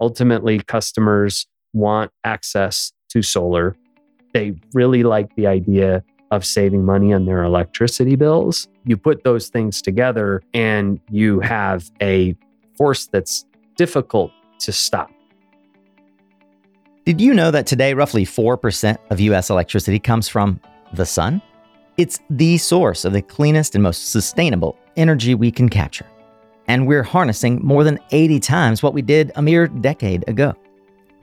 Ultimately, customers want access to solar. They really like the idea of saving money on their electricity bills. You put those things together and you have a force that's difficult to stop. Did you know that today, roughly 4% of U.S. electricity comes from the sun? It's the source of the cleanest and most sustainable energy we can capture. And we're harnessing more than 80 times what we did a mere decade ago.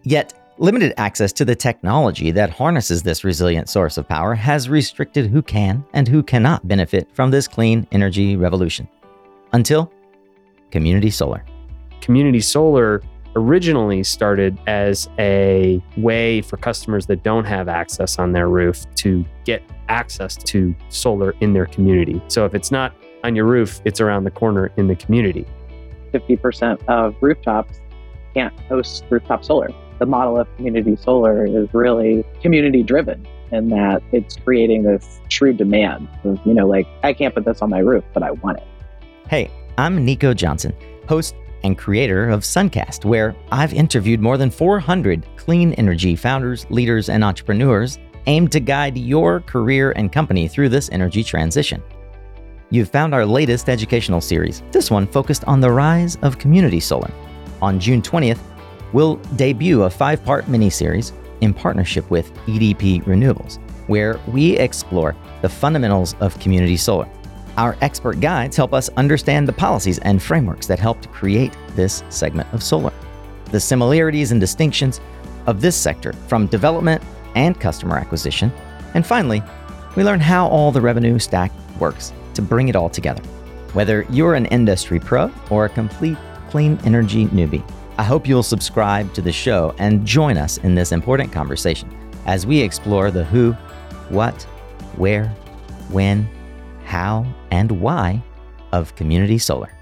Yet, limited access to the technology that harnesses this resilient source of power has restricted who can and who cannot benefit from this clean energy revolution. Until Community Solar. Community Solar originally started as a way for customers that don't have access on their roof to get access to solar in their community. So if it's not on your roof, it's around the corner in the community. 50% of rooftops can't host rooftop solar. The model of community solar is really community driven in that it's creating this true demand of, I can't put this on my roof, but I want it. Hey, I'm Nico Johnson, host and creator of Suncast, where I've interviewed more than 400 clean energy founders, leaders, and entrepreneurs aimed to guide your career and company through this energy transition. You've found our latest educational series, this one focused on the rise of community solar. On June 20th, we'll debut a 5-part miniseries in partnership with EDP Renewables, where we explore the fundamentals of community solar. Our expert guides help us understand the policies and frameworks that helped create this segment of solar. The similarities and distinctions of this sector from development and customer acquisition. And finally, we learn how all the revenue stack works to bring it all together. Whether you're an industry pro or a complete clean energy newbie, I hope you'll subscribe to the show and join us in this important conversation as we explore the who, what, where, when, how, and why of community solar.